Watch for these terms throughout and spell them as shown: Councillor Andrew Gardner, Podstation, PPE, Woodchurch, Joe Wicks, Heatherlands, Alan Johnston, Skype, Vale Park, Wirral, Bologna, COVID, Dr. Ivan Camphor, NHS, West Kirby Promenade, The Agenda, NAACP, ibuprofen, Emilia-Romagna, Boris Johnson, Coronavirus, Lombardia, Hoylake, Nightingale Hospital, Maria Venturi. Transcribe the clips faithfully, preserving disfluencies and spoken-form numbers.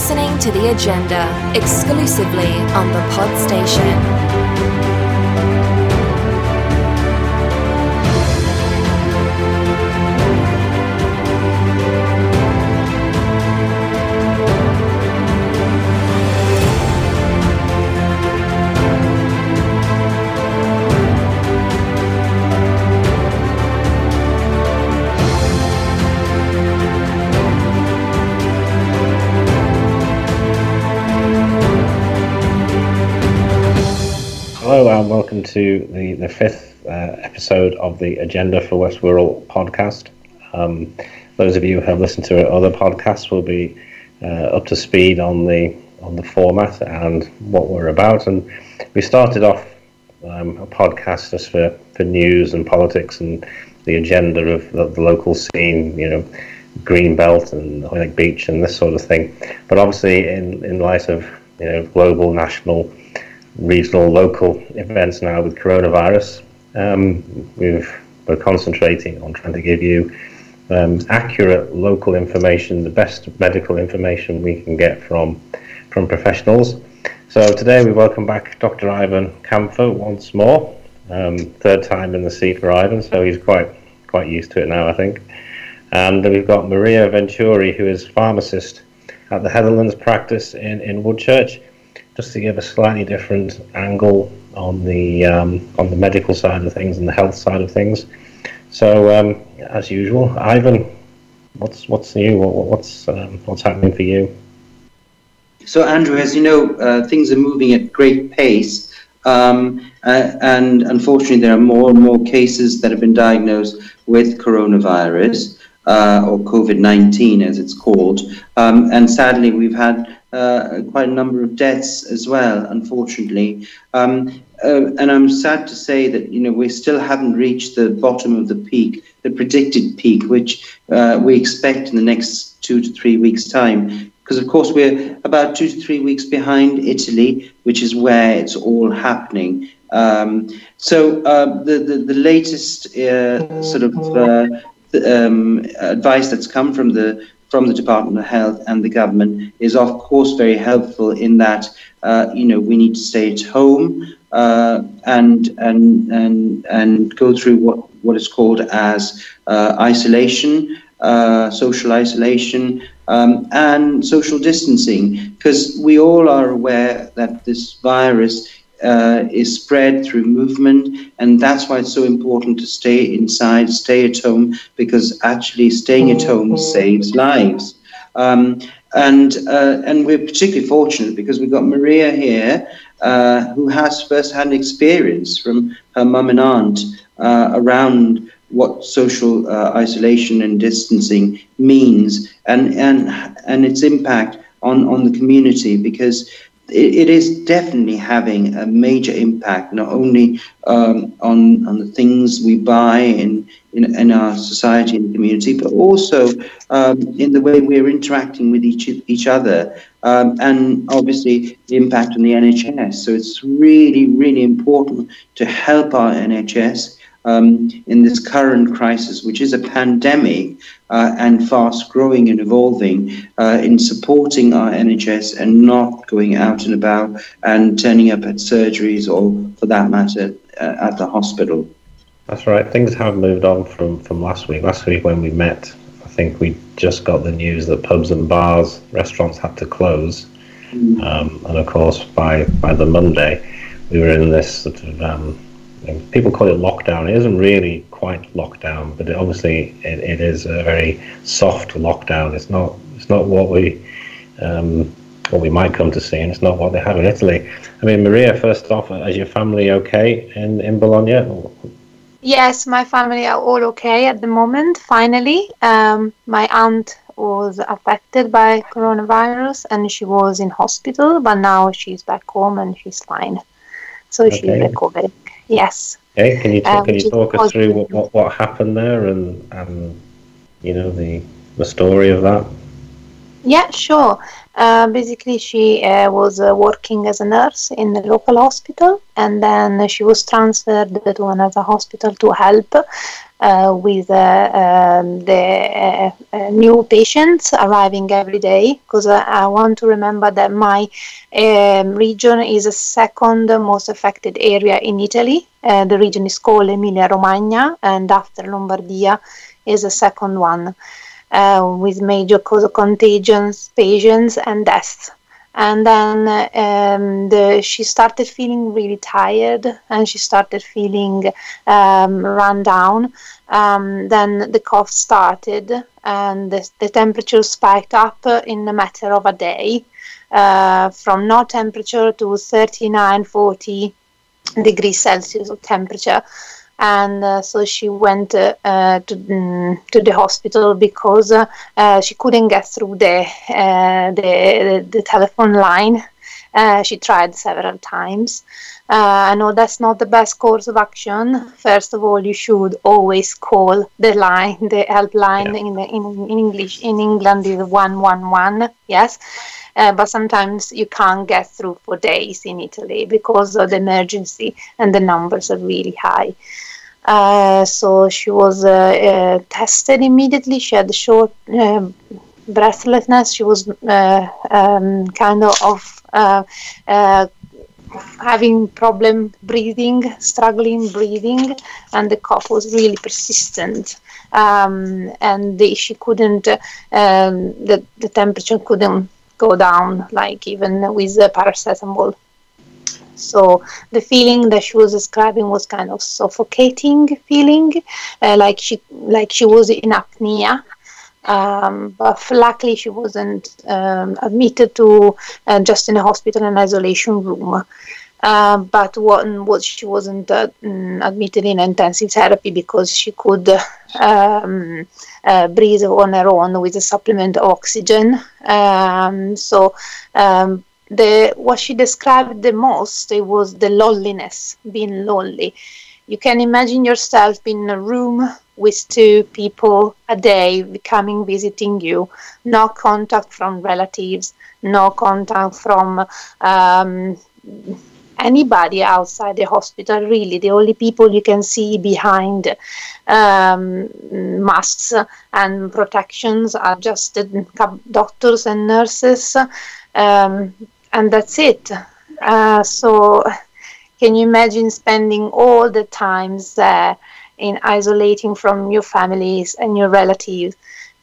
listening to The Agenda, exclusively on the Podstation. Hello and welcome to the, the fifth uh, episode of the Agenda for West Wirral podcast. Um, those of you who have listened to other podcasts will be uh, up to speed on the on the format and what we're about. And we started off um, a podcast just for, for news and politics and the agenda of, of the local scene, you know, Greenbelt and Hoylake Beach and this sort of thing. But obviously, in, in light of you know global, national, regional, local events now with coronavirus, um, we've, we're concentrating on trying to give you um, accurate local information, the best medical information we can get from from professionals. So today we welcome back Doctor Ivan Camphor once more, um, third time in the seat for Ivan, so he's quite quite used to it now, I think. And we've got Maria Venturi, who is pharmacist at the Heatherlands practice in, in Woodchurch, just to give a slightly different angle on the um, on the medical side of things and the health side of things. So, um, as usual, Ivan, what's what's new? What, what's um, what's happening for you? So, Andrew, as you know, uh, things are moving at great pace, um, uh, and unfortunately, there are more and more cases that have been diagnosed with coronavirus uh, or COVID nineteen, as it's called. Um, and sadly, we've had Uh, quite a number of deaths as well, unfortunately. Um, uh, and I'm sad to say that, you know, we still haven't reached the bottom of the peak, the predicted peak, which uh, we expect in the next two to three weeks' time. Because, of course, we're about two to three weeks behind Italy, which is where it's all happening. Um, so uh, the, the, the latest uh, sort of uh, the, um, advice that's come from the from the Department of Health and the government is, of course, very helpful in that, uh, you know, we need to stay at home uh, and and and and go through what, what is called as uh, isolation, uh, social isolation, um, and social distancing, because we all are aware that this virus uh, is spread through movement, and that's why it's so important to stay inside, stay at home, because actually staying at home saves lives. Um, and uh, and we're particularly fortunate because we've got Maria here, uh, who has first-hand experience from her mum and aunt uh, around what social uh, isolation and distancing means and and and its impact on, on the community, because it is definitely having a major impact, not only um, on on the things we buy in, in in our society and community, but also um, in the way we're interacting with each each other, um, and obviously the impact on the N H S. So it's really, really important to help our N H S um, in this current crisis, which is a pandemic Uh, and fast growing and evolving, uh, in supporting our N H S and not going out and about and turning up at surgeries or, for that matter, uh, at the hospital. That's right. Things have moved on from, from last week. Last week when we met, I think we just got the news that pubs and bars, restaurants had to close. Mm. Um, and of course, by, by the Monday, we were in this sort of... Um, people call it lockdown. It isn't really quite lockdown, but it obviously it, it is a very soft lockdown. It's not it's not what we um, what we might come to see, and it's not what they have in Italy. I mean, Maria, first off, is your family okay in, in Bologna? Yes, my family are all okay at the moment, finally. Um, my aunt was affected by coronavirus, and she was in hospital, but now she's back home and she's fine. So okay. She's recovering. Yes. Okay. Can you talk, um, can you talk us through what, what, what happened there and um, you know the the story of that? Yeah, sure. Uh, basically, she uh, was uh, working as a nurse in the local hospital, and then she was transferred to another hospital to help uh, with uh, um, the uh, uh, new patients arriving every day, because uh, I want to remember that my um, region is the second most affected area in Italy. Uh, the region is called Emilia-Romagna, and after Lombardia is the second one, uh, with major cause of contagions, patients and deaths. And then um, the, she started feeling really tired, and she started feeling um, run down. Um, then the cough started, and the, the temperature spiked up in a matter of a day, uh, from no temperature to thirty-nine, forty degrees Celsius of temperature. And uh, so she went uh, uh, to um, to the hospital because uh, uh, she couldn't get through the uh, the, the telephone line. Uh, she tried several times. Uh, I know that's not the best course of action. First of all, you should always call the line, the helpline. Yeah. in, the, in in English in England is one one one. Yes. Uh, but sometimes you can't get through for days in Italy because of the emergency, and the numbers are really high. Uh, so she was uh, uh, tested immediately. She had short uh, breathlessness. She was uh, um, kind of uh, uh, having problem breathing, struggling breathing, and the cough was really persistent. Um, and the, she couldn't, uh, um, the, the temperature couldn't go down, like even with the paracetamol. So the feeling that she was describing was kind of suffocating feeling, uh, like she like she was in apnea. Um, but luckily she wasn't um, admitted to uh, just in a hospital and isolation room. Uh, but what, what she wasn't uh, admitted in intensive therapy because she could uh, um, uh, breathe on her own with a supplement of oxygen. Um, so um, the what she described the most, it was the loneliness, being lonely. You can imagine yourself in a room with two people a day coming visiting you, no contact from relatives, no contact from um, anybody outside the hospital, really. The only people you can see behind um, masks and protections are just the doctors and nurses, um, and that's it. Uh, so can you imagine spending all the times there in isolating from your families and your relatives?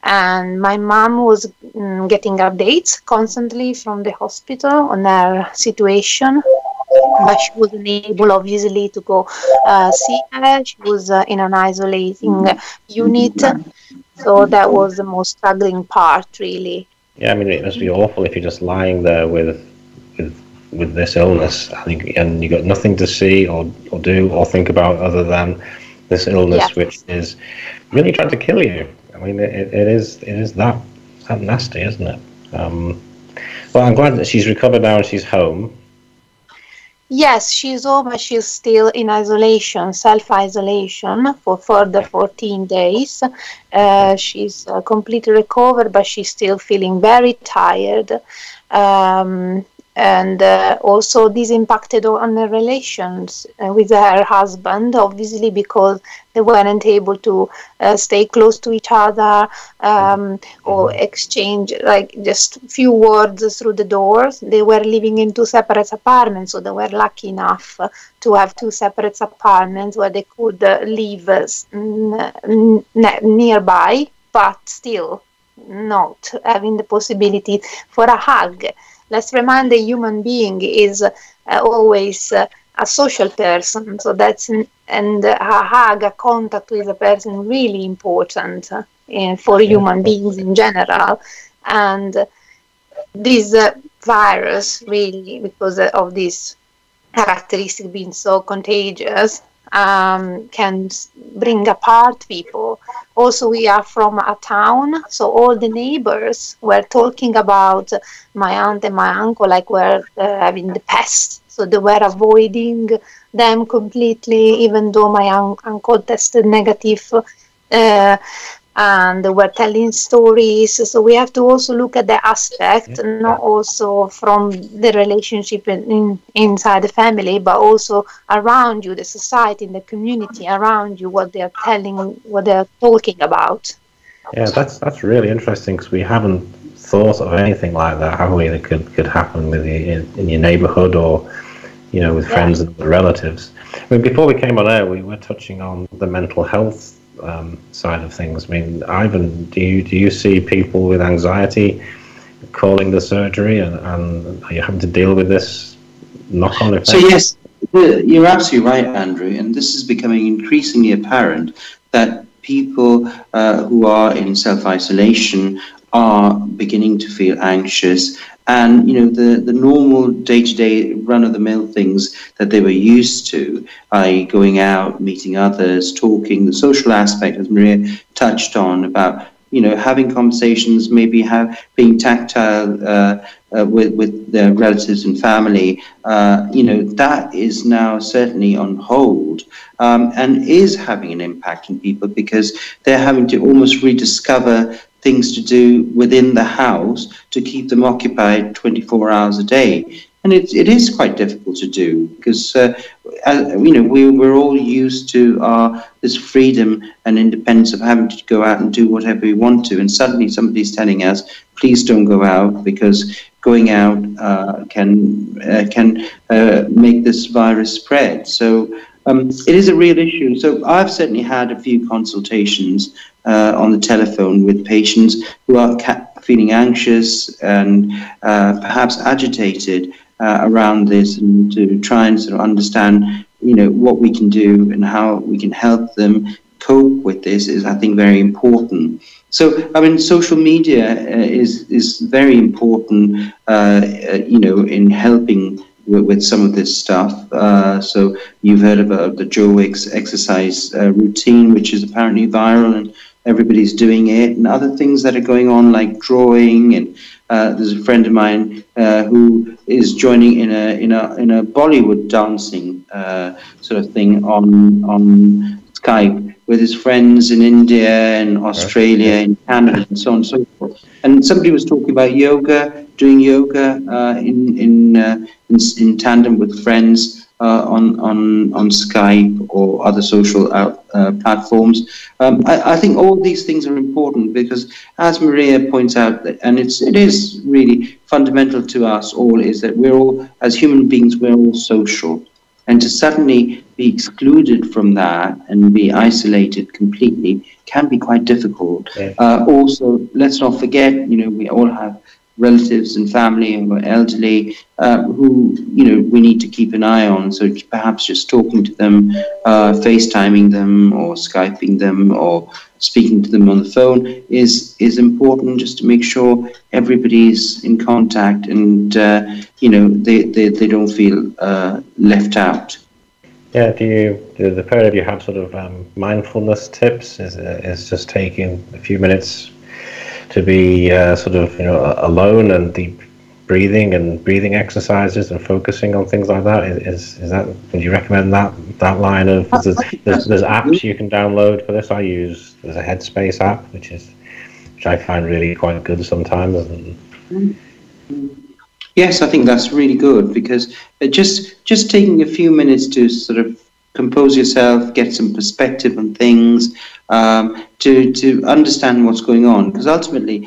And my mom was mm, getting updates constantly from the hospital on her situation, but she wasn't able, obviously, to go uh, see her. She was uh, in an isolating uh, unit, so that was the most struggling part, really. Yeah, I mean, it must be awful if you're just lying there with with, with this illness, I think, and you got nothing to see or, or do or think about other than this illness, yeah, which is really trying to kill you. I mean, it, it is it is that that nasty, isn't it? Um, well, I'm glad that she's recovered now and she's home. Yes, she's over. She's still in isolation, self-isolation for further fourteen days. Uh, she's uh, completely recovered, but she's still feeling very tired. Um, and uh, also this impacted on the relations uh, with her husband, obviously, because they weren't able to uh, stay close to each other um, or exchange like just few words through the doors. They were living in two separate apartments, so they were lucky enough to have two separate apartments where they could uh, live uh, n- n- nearby, but still not having the possibility for a hug. Let's remind the human being is uh, always uh, a social person, so that's an, and uh, a hug, a contact with a person, really important uh, in, for human beings in general. And this uh, virus, really, because of this characteristic being so contagious, um, can bring apart people. Also, we are from a town, so all the neighbors were talking about my aunt and my uncle like were uh, having the pest. So they were avoiding them completely, even though my un- uncle tested negative uh, and they were telling stories. So we have to also look at the aspect, yeah. not also from the relationship in, in, inside the family, but also around you, the society, the community around you, what they are telling, what they are talking about. Yeah, that's that's really interesting, because we haven't thought of anything like that, have we? That could, could happen with you in, in your neighbourhood, or you know, with yeah. friends and relatives. I mean, before we came on air, we were touching on the mental health um, side of things. I mean, Ivan, do you do you see people with anxiety calling the surgery, and, and are you having to deal with this knock-on effect? So yes, you're absolutely right, Andrew, and this is becoming increasingly apparent that people uh, who are in self-isolation are beginning to feel anxious, and you know the, the normal day-to-day run-of-the-mill things that they were used to, that is going out, meeting others, talking, the social aspect, as Maria touched on, about you know having conversations, maybe have being tactile uh, uh, with with their relatives and family. Uh, you know that is now certainly on hold. Um, and is having an impact on people, because they're having to almost rediscover things to do within the house to keep them occupied twenty-four hours a day. And it, it is quite difficult to do, because uh, as, you know we, we're all used to our this freedom and independence of having to go out and do whatever we want to, and suddenly somebody's telling us, please don't go out, because going out uh, can, uh, can uh, make this virus spread. So Um, it is a real issue. So I've certainly had a few consultations uh, on the telephone with patients who are ca- feeling anxious and uh, perhaps agitated uh, around this, and to try and sort of understand, you know, what we can do and how we can help them cope with this is, I think, very important. So, I mean, social media uh, is is very important, uh, you know, in helping with some of this stuff. Uh, so you've heard about the Joe Wicks exercise uh, routine, which is apparently viral and everybody's doing it, and other things that are going on, like drawing. And uh, there's a friend of mine uh, who is joining in a in a in a Bollywood dancing uh, sort of thing on on Skype with his friends in India and Australia and Canada and so on and so forth. And somebody was talking about yoga, doing yoga uh, in in, uh, in in tandem with friends uh, on on on Skype or other social out, uh, platforms. Um, I, I think all these things are important, because, as Maria points out, and it's it is really fundamental to us all, is that we're all, as human beings, we're all social. And to suddenly be excluded from that and be isolated completely can be quite difficult. Yeah. Uh, also, let's not forget, you know, we all have relatives and family and we're elderly uh, who, you know, we need to keep an eye on. So perhaps just talking to them, uh, FaceTiming them or Skyping them or speaking to them on the phone is is important, just to make sure everybody's in contact and, uh, you know, they, they, they don't feel uh, left out. Yeah, do you, do the pair of you have sort of um, mindfulness tips? Is is just taking a few minutes to be uh, sort of, you know, alone, and deep breathing and breathing exercises and focusing on things like that? Is is that, would you recommend that that line of, there's, there's, there's apps you can download for this? I use, there's a Headspace app, which is, which I find really quite good sometimes. And, yes, I think that's really good, because just just taking a few minutes to sort of compose yourself, get some perspective on things, um, to to understand what's going on, because ultimately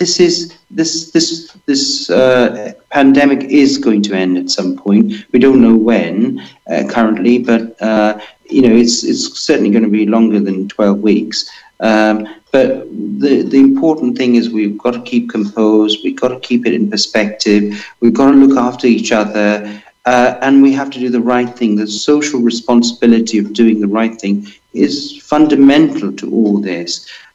this is this this this uh, pandemic is going to end at some point. We don't know when uh, currently, but uh, you know it's it's certainly going to be longer than twelve weeks. Um, but the the important thing is we've got to keep composed, we've got to keep it in perspective, we've got to look after each other, uh, and we have to do the right thing. The social responsibility of doing the right thing is fundamental to all this.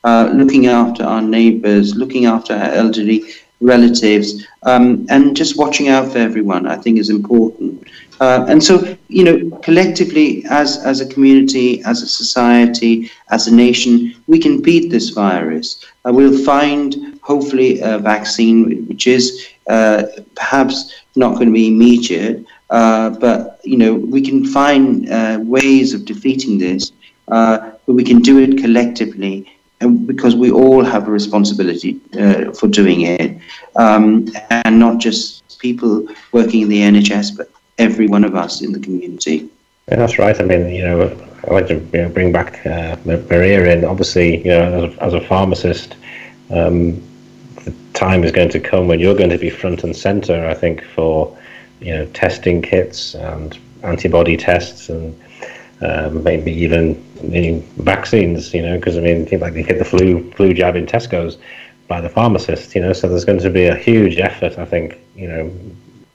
Uh, looking after our neighbours, looking after our elderly relatives, um, and just watching out for everyone, I think, is important. Uh, and so, you know, collectively, as, as a community, as a society, as a nation, we can beat this virus. Uh, we'll find, hopefully, a vaccine, which is uh, perhaps not going to be immediate, uh, but, you know, we can find uh, ways of defeating this, uh, but we can do it collectively and because we all have a responsibility uh, for doing it, um, and not just people working in the N H S, but every one of us in the community. Yeah, that's right. I mean, you know, I like to you know, bring back uh, Maria in. Obviously, you know, as a, as a pharmacist, um, the time is going to come when you're going to be front and centre, I think, for, you know, testing kits and antibody tests and uh, maybe even any vaccines, you know, because, I mean, like you get the flu flu jab in Tesco's by the pharmacist, you know, so there's going to be a huge effort, I think, you know,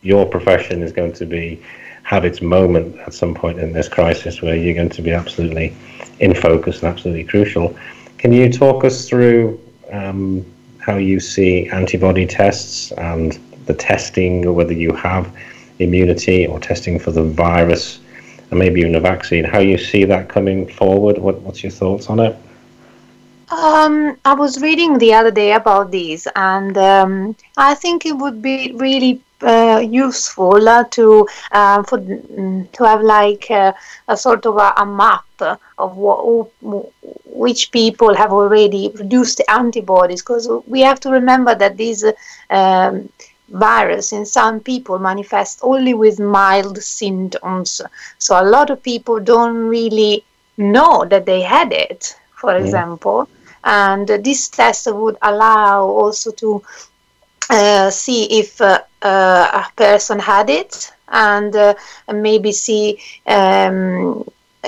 your profession is going to be have its moment at some point in this crisis where you're going to be absolutely in focus and absolutely crucial. Can you talk us through um, how you see antibody tests and the testing, or whether you have immunity or testing for the virus and maybe even a vaccine, how you see that coming forward? What, what's your thoughts on it? Um, I was reading the other day about these, and um, I think it would be really Uh, useful uh, to uh, for to have like uh, a sort of a, a map of what, which people have already produced antibodies, because we have to remember that these uh, um, virus in some people manifest only with mild symptoms, so a lot of people don't really know that they had it, for mm. example, and uh, this test would allow also to Uh, see if uh, uh, a person had it, and uh, maybe see um,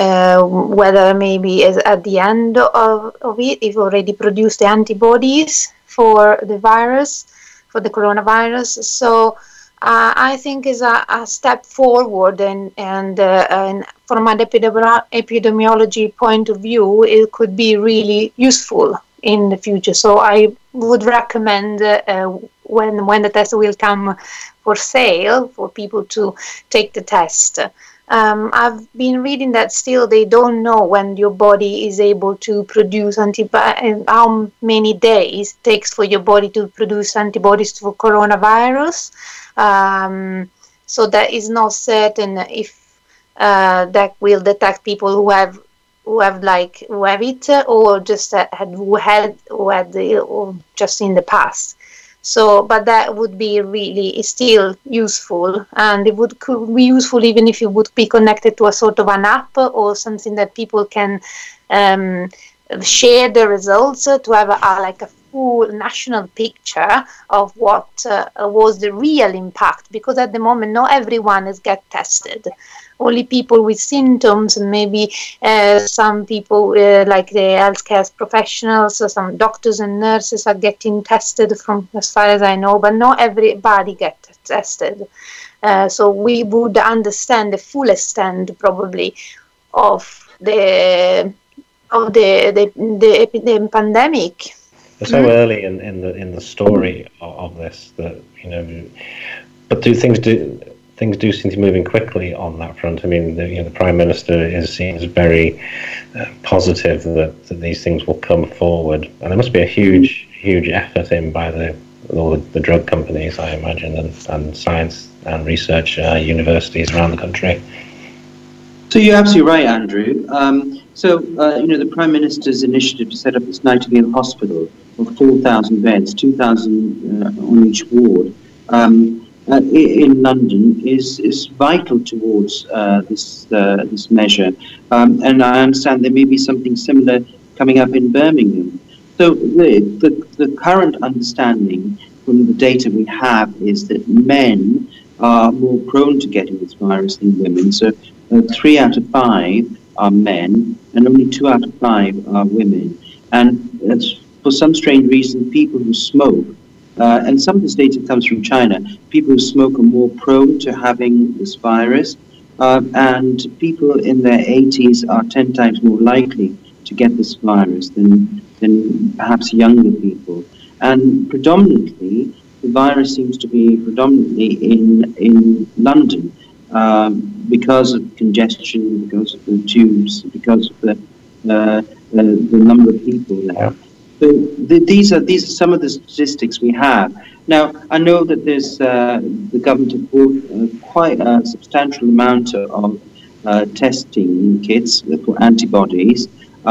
uh, whether maybe at the end of, of it, if already produced the antibodies for the virus, for the coronavirus. So uh, I think is a, a step forward, and and, uh, and from an epidemi- epidemiology point of view, it could be really useful in the future. So I would recommend uh, when when the test will come for sale for people to take the test. Um, I've been reading that still they don't know when your body is able to produce antibodies, how many days it takes for your body to produce antibodies for coronavirus. Um, so that is not certain if uh, that will detect people who have who have like who have it or just uh, had who had who had the, or just in the past. So, but that would be really still useful, and it would could be useful even if it would be connected to a sort of an app or something that people can um, share the results to have a, a, like a full national picture of what uh, was the real impact, because at the moment not everyone is get tested. Only people with symptoms, and maybe uh, some people uh, like the healthcare professionals, or some doctors and nurses are getting tested from, as far as I know, but not everybody gets tested. Uh, so we would understand the full extent probably of the of the the, the, the pandemic. So mm. early in, in the in the story of, of this, that you know, but do things do. Things do seem to be moving quickly on that front. I mean, the, you know, the Prime Minister is, seems very uh, positive that, that these things will come forward. And there must be a huge, huge effort in by the all the drug companies, I imagine, and, and science and research uh, universities around the country. So you're absolutely right, Andrew. Um, so, uh, you know, the Prime Minister's initiative to set up this Nightingale Hospital with four thousand beds, two thousand uh, on each ward, um, Uh, in London is is vital towards uh, this uh, this measure, um, and I understand there may be something similar coming up in Birmingham. So the, the the current understanding from the data we have is that men are more prone to getting this virus than women. So uh, three out of five are men, and only two out of five are women. And uh, for some strange reason, people who smoke. Uh, and some of this data comes from China. People who smoke are more prone to having this virus, uh, and people in their eighties are ten times more likely to get this virus than than perhaps younger people. And predominantly, the virus seems to be predominantly in in London um, because of congestion, because of the tubes, because of the uh, the, the number of people there. So the, these are these are some of the statistics we have. Now, I know that there's uh, the government has bought uh, quite a substantial amount of uh, testing kits for antibodies,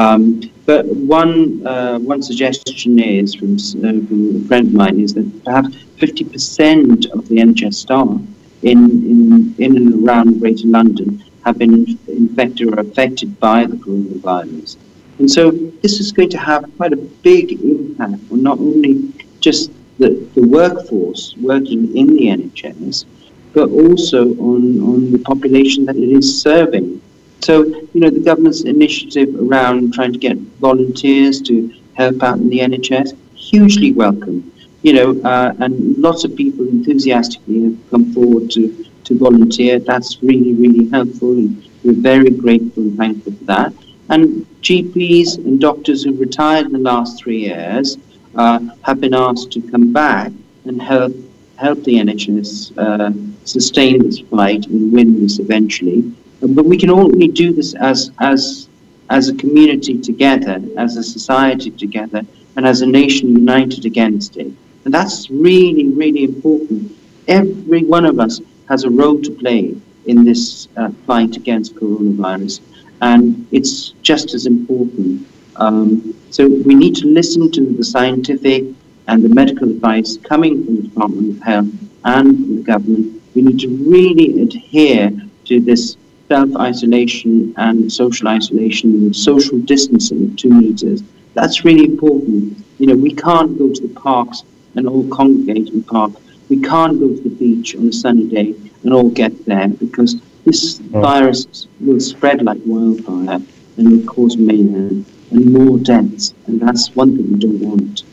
um, But one uh, one suggestion is from, uh, from a friend of mine is that perhaps fifty percent of the N H S staff in in, in and around Greater London have been infected or affected by the coronavirus. And so this is going to have quite a big impact on not only just the, the workforce working in the N H S, but also on, on the population that it is serving. So, you know, the government's initiative around trying to get volunteers to help out in the N H S, hugely welcome. You know, uh, and lots of people enthusiastically have come forward to, to volunteer. That's really, really helpful, and we're very grateful and thankful for that. And G Ps and doctors who've retired in the last three years uh, have been asked to come back and help help the N H S uh, sustain this fight and win this eventually. But we can only do this as as as a community together, as a society together, and as a nation united against it. And that's really, really important. Every one of us has a role to play in this uh, fight against coronavirus. And it's just as important. Um, so we need to listen to the scientific and the medical advice coming from the Department of Health and from the government. We need to really adhere to this self-isolation and social isolation and social distancing of two meters. That's really important. You know, we can't go to the parks and all congregate in the park. We can't go to the beach on a sunny day and all get there, because this virus will spread like wildfire and will cause mayhem and more deaths, and that's one thing we don't want.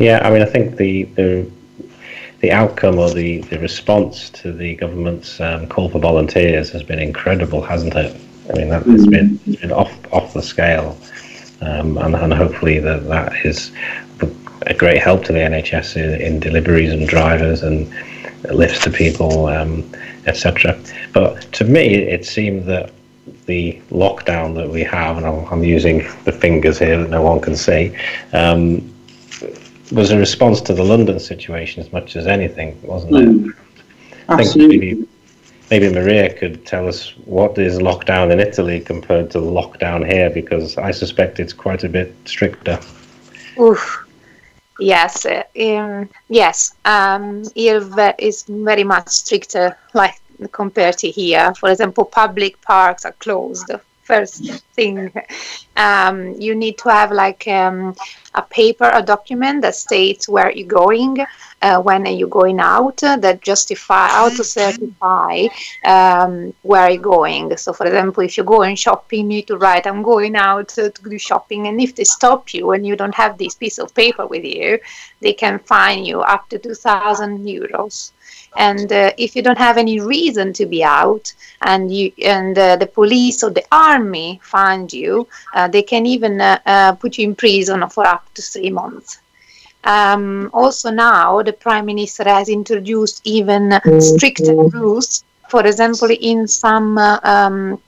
Yeah, I mean, I think the the, the outcome or the, the response to the government's um, call for volunteers has been incredible, hasn't it? I mean, that has mm. been it's been off off the scale, um, and and hopefully that that is a great help to the N H S in, in deliveries and drivers and lifts to people, um, et cetera. But to me, it seemed that the lockdown that we have, and I'm using the fingers here that no one can see, um, was a response to the London situation as much as anything, wasn't mm. it? Absolutely. I think maybe, maybe Maria could tell us what is lockdown in Italy compared to lockdown here, because I suspect it's quite a bit stricter. Oof. Yes, uh, um, yes. Um, here ve- is very much stricter, like compared to here. For example, public parks are closed. First thing, um, you need to have like um, a paper, a document that states where you're going, uh, when are you going out, uh, that justify how to certify um, where you're going. So, for example, if you're going shopping, you need to write, I'm going out uh, to do shopping. And if they stop you and you don't have this piece of paper with you, they can fine you up to two thousand euros. And uh, if you don't have any reason to be out, and you and uh, the police or the army find you, uh, they can even uh, uh, put you in prison for up to three months. Um, also now, the Prime Minister has introduced even stricter rules. For example, in some uh, um,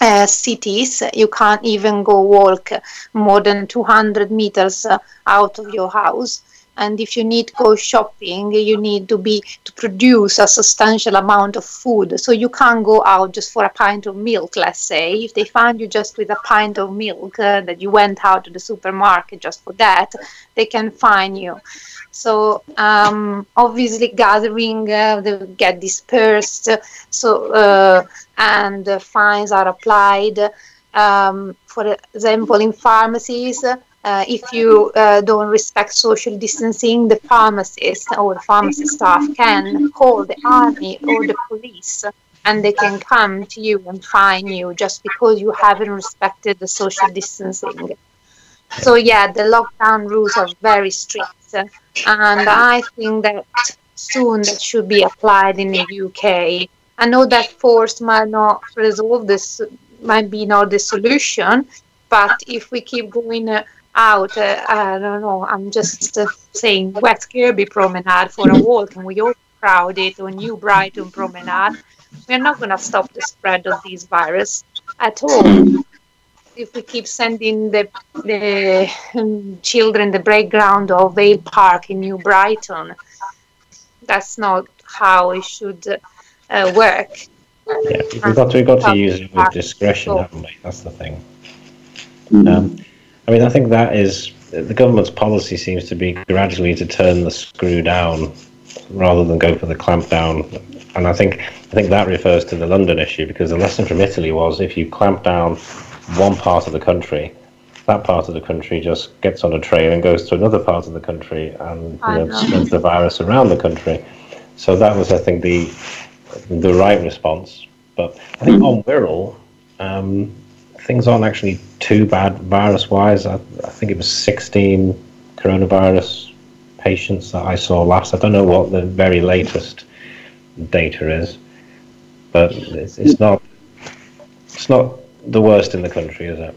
uh, cities, you can't even go walk more than two hundred meters uh, out of your house. And if you need to go shopping, you need to be to produce a substantial amount of food. So you can't go out just for a pint of milk, let's say. If they find you just with a pint of milk, uh, that you went out to the supermarket just for that, they can fine you. So um, obviously gathering, uh, they get dispersed. So uh, and uh, fines are applied. Um, for example, in pharmacies, uh, Uh, if you uh, don't respect social distancing, the pharmacist or the pharmacy staff can call the army or the police, and they can come to you and fine you just because you haven't respected the social distancing. So yeah, the lockdown rules are very strict, and I think that soon that should be applied in the U K. I know that force might not resolve this, might be not the solution, but if we keep going uh, out, uh, I don't know, I'm just uh, saying West Kirby Promenade for a walk, and we all crowded, or New Brighton Promenade, we're not going to stop the spread of this virus at all. If we keep sending the, the um, children the playground of Vale Park in New Brighton, that's not how it should uh, work. Yeah, we've got, we've got to use it with discretion, haven't we? That's the thing. Um, I mean, I think that is, the government's policy seems to be gradually to turn the screw down rather than go for the clamp down. And I think I think that refers to the London issue, because the lesson from Italy was if you clamp down one part of the country, that part of the country just gets on a train and goes to another part of the country and you know, spreads the virus around the country. So that was, I think, the the right response. But I think on Wirral, um, things aren't actually too bad virus-wise. I, I think it was sixteen coronavirus patients that I saw last. I don't know what the very latest data is, but it's, it's not it's not the worst in the country, is it?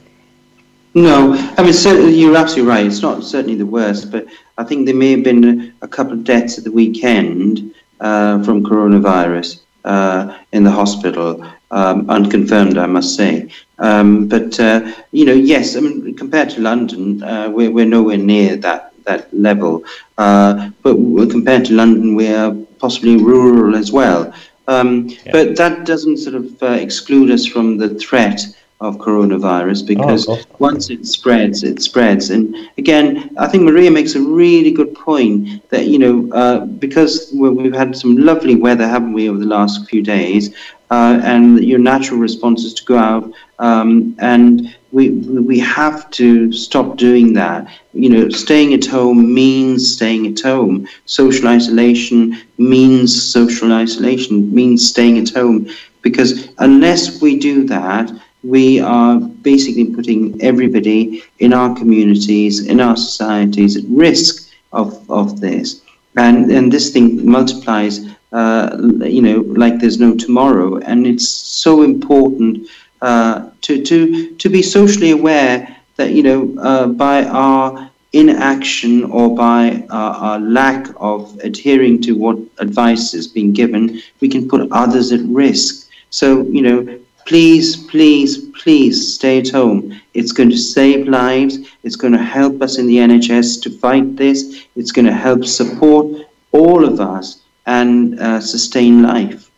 No, I mean, certainly you're absolutely right. It's not certainly the worst, but I think there may have been a couple of deaths at the weekend uh, from coronavirus uh, in the hospital, um, unconfirmed, I must say. Um, but uh, you know, yes, I mean, compared to London, uh, we're we're nowhere near that that level. Uh, but compared to London, we are possibly rural as well. Um, yeah. But that doesn't sort of uh, exclude us from the threat of coronavirus, because oh, once it spreads, it spreads. And again, I think Maria makes a really good point that, you know, uh, because we've had some lovely weather, haven't we, over the last few days, uh, and your natural response is to go out, um, and we we have to stop doing that. You know, staying at home means staying at home. Social isolation means social isolation, means staying at home, because unless we do that, we are basically putting everybody in our communities, in our societies, at risk of, of this. And and this thing multiplies, uh, you know, like there's no tomorrow. And it's so important uh, to, to to be socially aware that, you know, uh, by our inaction or by our, our lack of adhering to what advice is being given, we can put others at risk. So, you know, Please, please, please stay at home. It's going to save lives. It's going to help us in the N H S to fight this. It's going to help support all of us and uh, sustain life.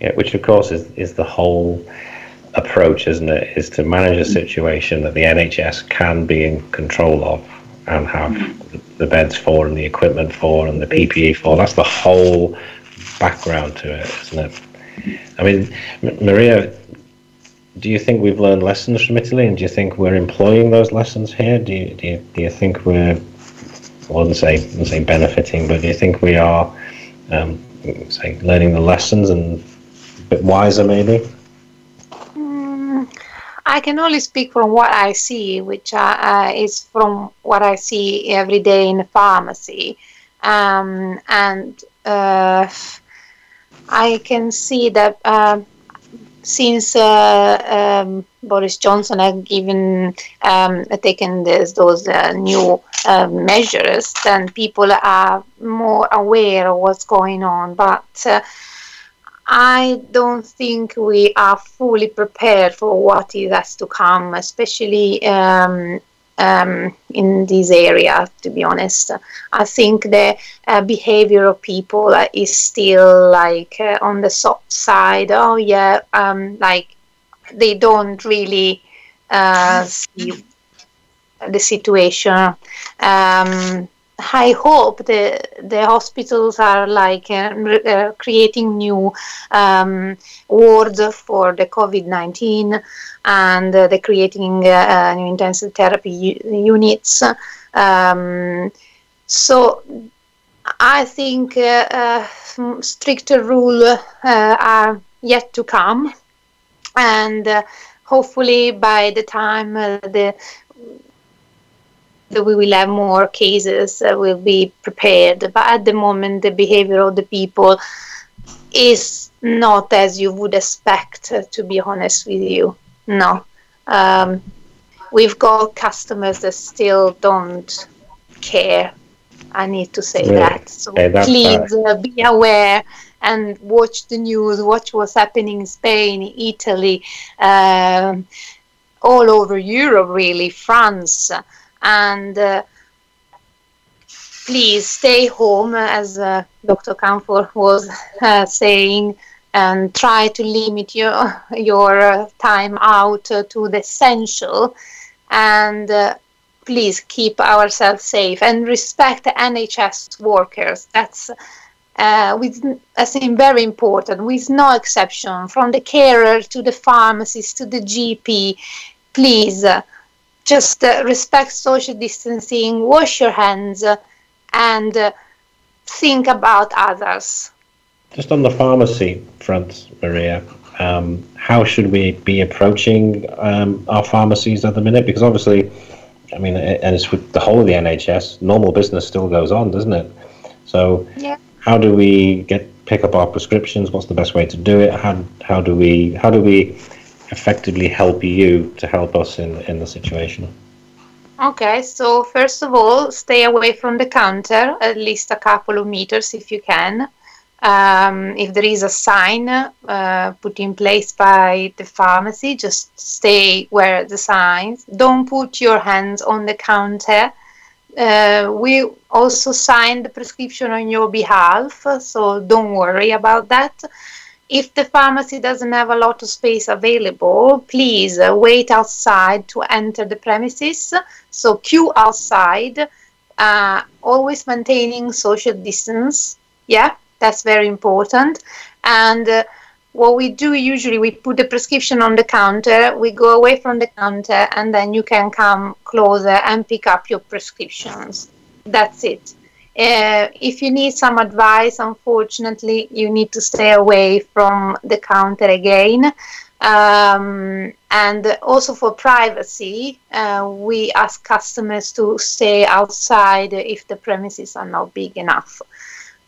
Yeah, which of course is, is the whole approach, isn't it? Is to manage a situation that the N H S can be in control of and have mm-hmm. the beds for and the equipment for and the P P E for. That's the whole background to it, isn't it? I mean, Maria, do you think we've learned lessons from Italy, and do you think we're employing those lessons here? Do you do you, do you think we're, I wouldn't say, I wouldn't say benefiting, but do you think we are, um, say, learning the lessons and a bit wiser maybe? Mm, I can only speak from what I see, which uh, is from what I see every day in the pharmacy, um, and uh, I can see that. Uh, Since uh, um, Boris Johnson has given, um, taken this, those uh, new uh, measures, then people are more aware of what's going on. But uh, I don't think we are fully prepared for what is has to come, especially um, um, in this area, to be honest. I think the uh, behavior of people uh, is still like uh, on the soft side. Oh yeah, um, like they don't really uh, see the situation. Um, I hope the the hospitals are like uh, re- uh, creating new um, wards for the COVID nineteen, and uh, they're creating uh, new intensive therapy u- units. Um, so I think uh, uh, stricter rules uh, are yet to come, and uh, hopefully by the time uh, the we will have more cases, uh, we'll be prepared. But at the moment, the behavior of the people is not as you would expect, uh, to be honest with you. No. Um, we've got customers that still don't care. I need to say really? that. So yeah, please uh, be aware and watch the news, watch what's happening in Spain, Italy, um, all over Europe, really, France. And uh, please stay home, as uh, Doctor Camphor was uh, saying, and try to limit your your time out uh, to the essential. And uh, please keep ourselves safe and respect the N H S workers. That's uh, with, I think, very important, with no exception, from the carer to the pharmacist to the G P. Please uh, just uh, respect social distancing, wash your hands, uh, and uh, think about others. Just on the pharmacy front, Maria, um, how should we be approaching um, our pharmacies at the minute? Because obviously, I mean, and it's with the whole of the N H S, normal business still goes on, doesn't it? So yeah. How do we get pick up our prescriptions? What's the best way to do it? How how do we how do we effectively help you to help us in, in the situation? Okay, so first of all, stay away from the counter, at least a couple of meters if you can. Um, if there is a sign uh, put in place by the pharmacy, just stay where the signs. Don't put your hands on the counter. Uh, we also sign the prescription on your behalf, so don't worry about that. If the pharmacy doesn't have a lot of space available, please wait outside to enter the premises. So queue outside, uh, always maintaining social distance. Yeah. That's very important. And uh, what we do usually, we put the prescription on the counter, we go away from the counter, and then you can come closer and pick up your prescriptions. That's it. Uh, if you need some advice, unfortunately, you need to stay away from the counter again. Um, and also for privacy, uh, we ask customers to stay outside if the premises are not big enough.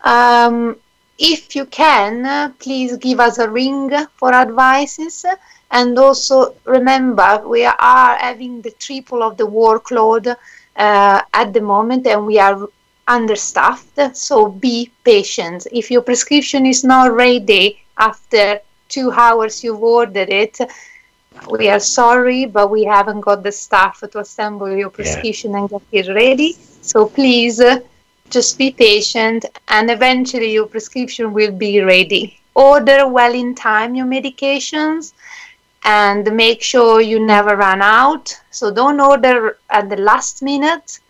Um, if you can, uh, please give us a ring for advices, and also remember we are having the triple of the workload uh, at the moment, and we are understaffed, so be patient. If your prescription is not ready after two hours you've ordered it, we are sorry, but we haven't got the staff to assemble your prescription yeah. and get it ready, so please uh, just be patient, and eventually your prescription will be ready. Order well in time your medications, and make sure you never run out. So don't order at the last minute.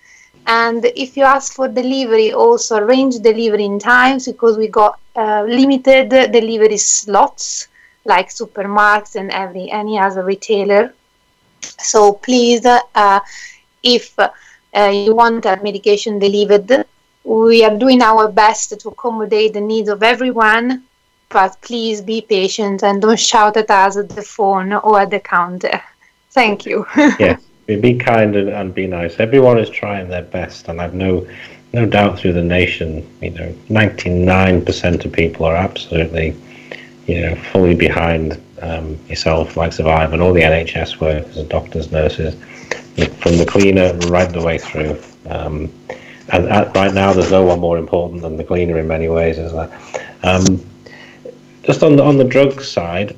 And if you ask for delivery, also arrange delivery in times, because we got uh, limited delivery slots, like supermarkets and every any other retailer. So please, uh, if uh, you want a medication delivered, we are doing our best to accommodate the needs of everyone, but please be patient and don't shout at us at the phone or at the counter. Thank you. Yeah, be kind and, and be nice. Everyone is trying their best, and I've no no doubt through the nation, you know, ninety-nine percent of people are absolutely, you know, fully behind um, yourself, like Survive, and all the N H S workers, doctors, nurses, from the cleaner right the way through. Um, And at, right now, there's no one more important than the cleaner in many ways, is there? Um, just on the on the drug side,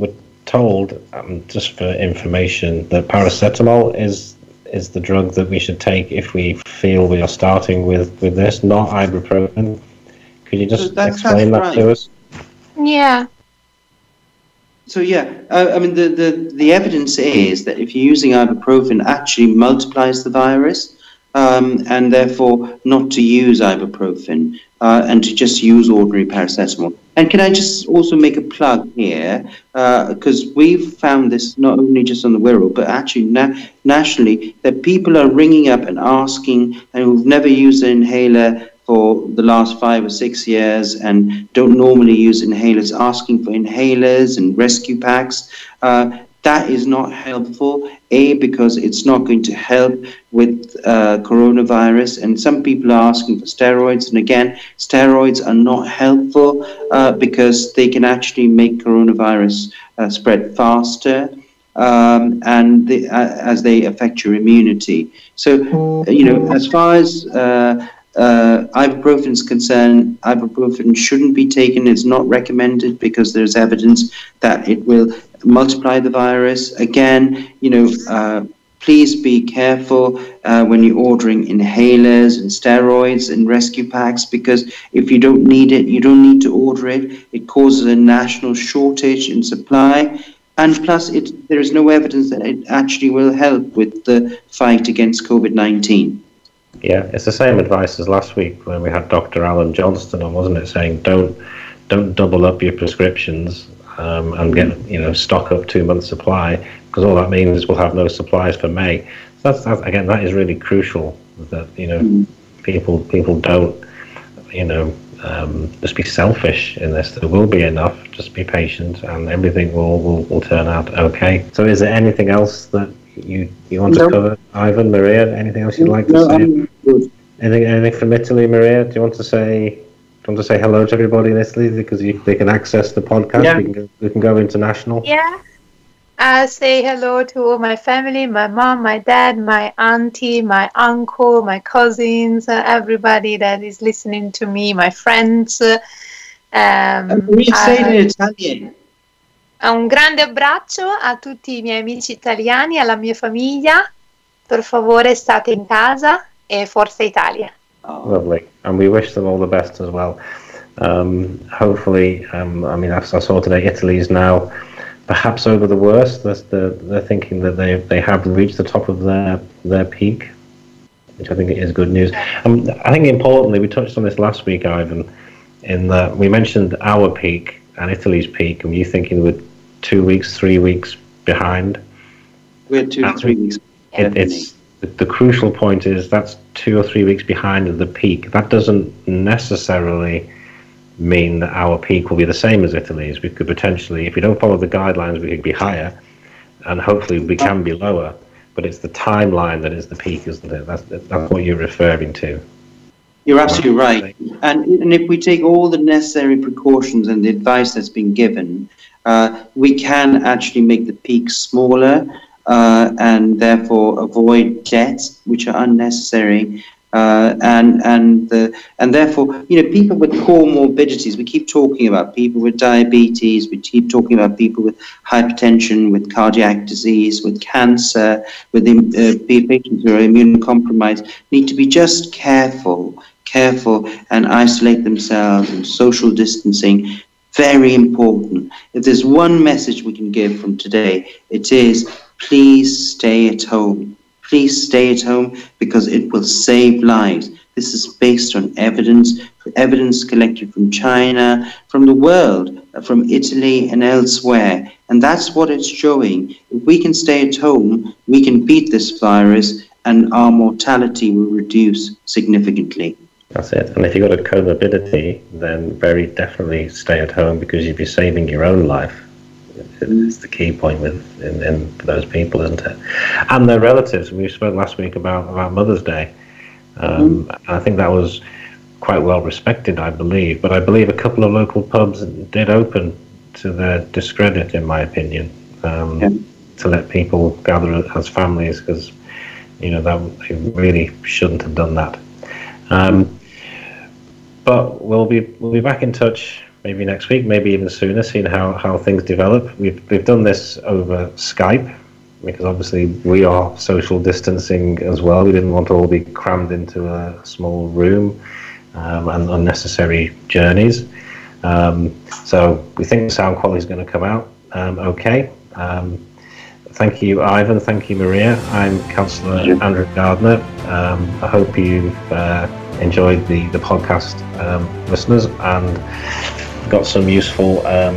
we're told, um, just for information, that paracetamol is is the drug that we should take if we feel we are starting with, with this, not ibuprofen. Could you just so explain that right. to us? Yeah. So yeah, uh, I mean the, the, the evidence is that if you're using ibuprofen, actually multiplies the virus. Um, and therefore not to use ibuprofen uh, and to just use ordinary paracetamol. And can I just also make a plug here, because uh, we've found this not only just on the Wirral, but actually na- nationally, that people are ringing up and asking, and who've never used an inhaler for the last five or six years and don't normally use inhalers, asking for inhalers and rescue packs. Uh, That is not helpful, A, because it's not going to help with uh, coronavirus. And some people are asking for steroids. And again, steroids are not helpful uh, because they can actually make coronavirus uh, spread faster um, and the, uh, as they affect your immunity. So, you know, as far as uh, uh, ibuprofen is concerned, ibuprofen shouldn't be taken. It's not recommended because there's evidence that it will multiply the virus. Again, you know, uh, please be careful uh, when you're ordering inhalers and steroids and rescue packs, because if you don't need it, you don't need to order it. It causes a national shortage in supply. And plus, it, there is no evidence that it actually will help with the fight against covid nineteen. Yeah, it's the same advice as last week when we had Doctor Alan Johnston on, wasn't it, saying don't don't double up your prescriptions um, and get you know stock up two months' supply, because all that means is we'll have no supplies for May. So that's, that's again, that is really crucial that you know mm. people people don't you know um, just be selfish in this. There will be enough. Just be patient, and everything will will, will turn out okay. So, is there anything else that You you want no. to cover, Ivan, Maria? Anything else you'd like to no, say? I'm good. Anything anything from Italy, Maria? Do you want to say do you want to say hello to everybody in Italy because you, they can access the podcast? Yeah. We can go, we can go international. Yeah, I say hello to all my family, my mom, my dad, my auntie, my uncle, my cousins, uh, everybody that is listening to me, my friends. Um, and we say uh, in Italian. Un grande abbraccio a tutti i miei amici italiani, alla mia famiglia. Per favore, state in casa e forza Italia. Oh, lovely. And we wish them all the best as well. Um, hopefully, um, I mean, I saw today Italy is now perhaps over the worst. That's the, they're thinking that they they have reached the top of their, their peak, which I think is good news. Um, I think importantly, we touched on this last week, Ivan, in that we mentioned our peak and Italy's peak, and you thinking we're two weeks, three weeks behind. We're two or three weeks behind. It, it's the, the crucial point is that's two or three weeks behind the peak. That doesn't necessarily mean that our peak will be the same as Italy's. We could potentially, if we don't follow the guidelines, we could be higher, and hopefully we can be lower. But it's the timeline that is the peak, isn't it? That's, that's what you're referring to. You're absolutely right. And and if we take all the necessary precautions and the advice that's been given, uh, we can actually make the peak smaller uh, and therefore avoid deaths which are unnecessary. Uh, and and the, and therefore, you know, people with core morbidities, we keep talking about people with diabetes, we keep talking about people with hypertension, with cardiac disease, with cancer, with uh, patients who are immunocompromised, need to be just careful. careful and isolate themselves, and social distancing, very important. If there's one message we can give from today, it is please stay at home. Please stay at home because it will save lives. This is based on evidence, evidence collected from China, from the world, from Italy and elsewhere. And that's what it's showing. If we can stay at home, we can beat this virus and our mortality will reduce significantly. That's it. And if you've got a comorbidity, then very definitely stay at home because you'd be saving your own life. It's the key point with in, in those people, isn't it? And their relatives. We spoke last week about, about Mother's Day. Um, mm-hmm. I think that was quite well respected, I believe. But I believe a couple of local pubs did open to their discredit, in my opinion, um, yeah. to let people gather as families because, you know, that, they really shouldn't have done that. Um, But we'll be we'll be back in touch maybe next week, maybe even sooner, seeing how, how things develop. We've we've done this over Skype because obviously we are social distancing as well. We didn't want to all be crammed into a small room um, and unnecessary journeys. Um, so we think the sound quality is going to come out um, okay. Um, Thank you, Ivan. Thank you, Maria. I'm Councillor Andrew Gardner. Um, I hope you've uh, enjoyed the, the podcast, um, listeners, and got some useful um,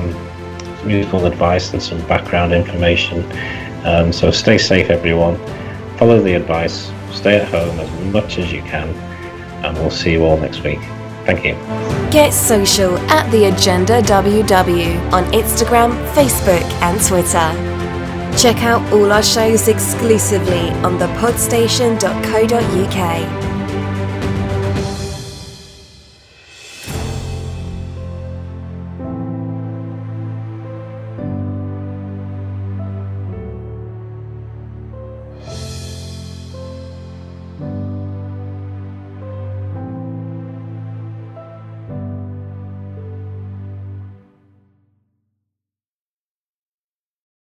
some useful advice and some background information. Um, so stay safe, everyone. Follow the advice. Stay at home as much as you can, and we'll see you all next week. Thank you. Get social at The Agenda W W on Instagram, Facebook and Twitter. Check out all our shows exclusively on the podstation dot co dot U K.